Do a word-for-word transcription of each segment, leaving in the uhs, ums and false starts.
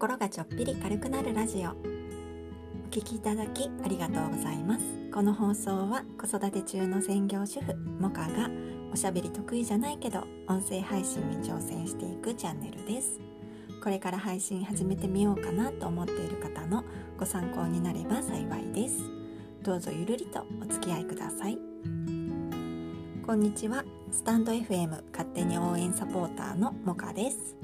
心がちょっぴり軽くなるラジオ、お聞きいただきありがとうございます。この放送は子育て中の専業主婦モカがおしゃべり得意じゃないけど音声配信に挑戦していくチャンネルです。これから配信始めてみようかなと思っている方のご参考になれば幸いです。どうぞゆるりとお付き合いください。こんにちは、スタンド エフエム 勝手に応援サポーターのモカです。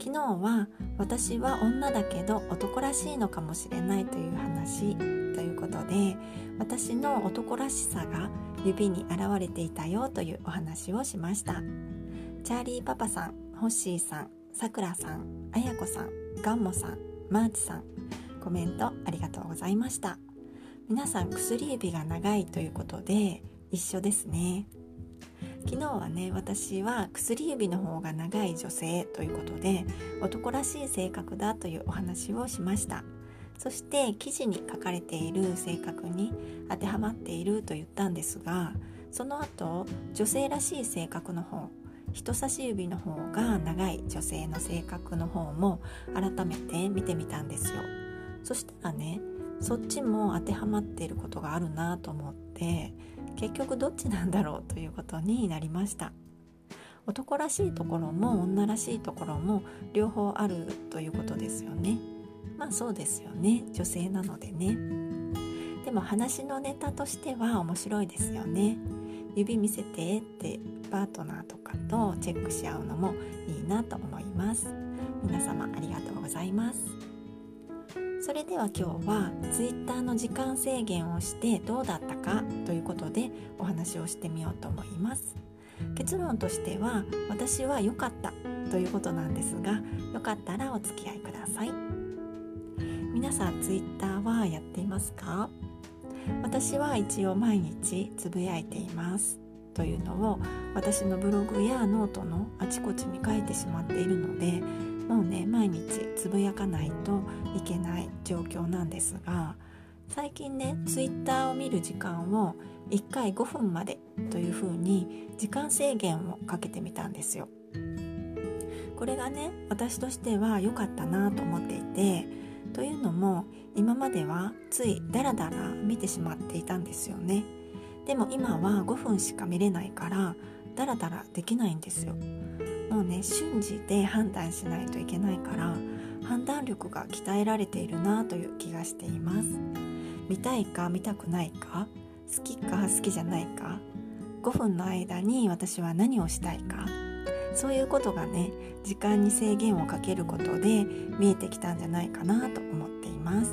昨日は私は女だけど男らしいのかもしれないという話ということで、私の男らしさが指に現れていたよというお話をしました。チャーリーパパさん、ホッシーさん、さくらさん、あやこさん、ガンモさん、マーチさん、コメントありがとうございました。皆さん薬指が長いということで一緒ですね。昨日はね、私は薬指の方が長い女性ということで男らしい性格だというお話をしました。そして記事に書かれている性格に当てはまっていると言ったんですが、その後女性らしい性格の方、人差し指の方が長い女性の性格の方も改めて見てみたんですよ。そしたらね、そっちも当てはまっていることがあるなと思って、結局どっちなんだろうということになりました。男らしいところも女らしいところも両方あるということですよね。まあそうですよね、女性なのでね。でも話のネタとしては面白いですよね。指見せてってパートナーとかとチェックし合うのもいいなと思います。皆様ありがとうございます。それでは今日は Twitter の時間制限をしてどうだったかということでお話をしてみようと思います。結論としては私は良かったということなんですが、よかったらお付き合いください。皆さん Twitter はやっていますか？私は一応毎日つぶやいていますというのを私のブログやノートのあちこちに書いてしまっているので、もうね毎日つぶやかないといけない状況なんですが、最近ねツイッターを見る時間をいっかいごふんまでというふうに時間制限をかけてみたんですよ。これがね私としては良かったなと思っていて、というのも今まではついダラダラ見てしまっていたんですよね。でも今はごふんしか見れないからダラダラできないんですよ。もうね瞬時で判断しないといけないから判断力が鍛えられているなという気がしています。見たいか見たくないか、好きか好きじゃないか、ごふんの間に私は何をしたいか、そういうことがね時間に制限をかけることで見えてきたんじゃないかなと思っています。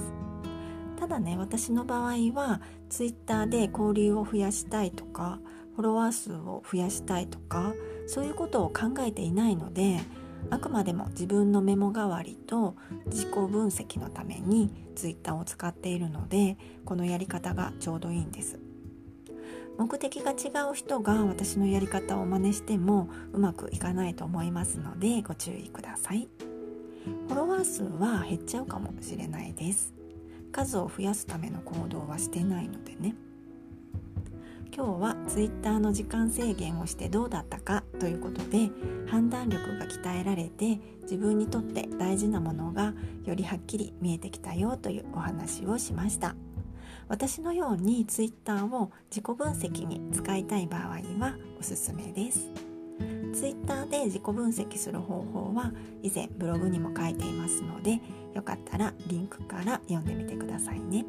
ただね、私の場合はツイッターで交流を増やしたいとかフォロワー数を増やしたいとかそういうことを考えていないので、あくまでも自分のメモ代わりと自己分析のためにツイッターを使っているので、このやり方がちょうどいいんです。目的が違う人が私のやり方を真似してもうまくいかないと思いますのでご注意ください。フォロワー数は減っちゃうかもしれないです。数を増やすための行動はしてないのでね。今日はツイッターの時間制限をしてどうだったかということで、判断力が鍛えられて自分にとって大事なものがよりはっきり見えてきたよというお話をしました。私のようにツイッターを自己分析に使いたい場合はおすすめです。ツイッターで自己分析する方法は以前ブログにも書いていますので、よかったらリンクから読んでみてくださいね。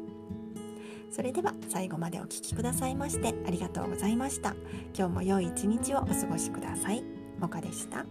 それでは最後までお聞きくださいましてありがとうございました。今日も良い一日をお過ごしください。モカでした。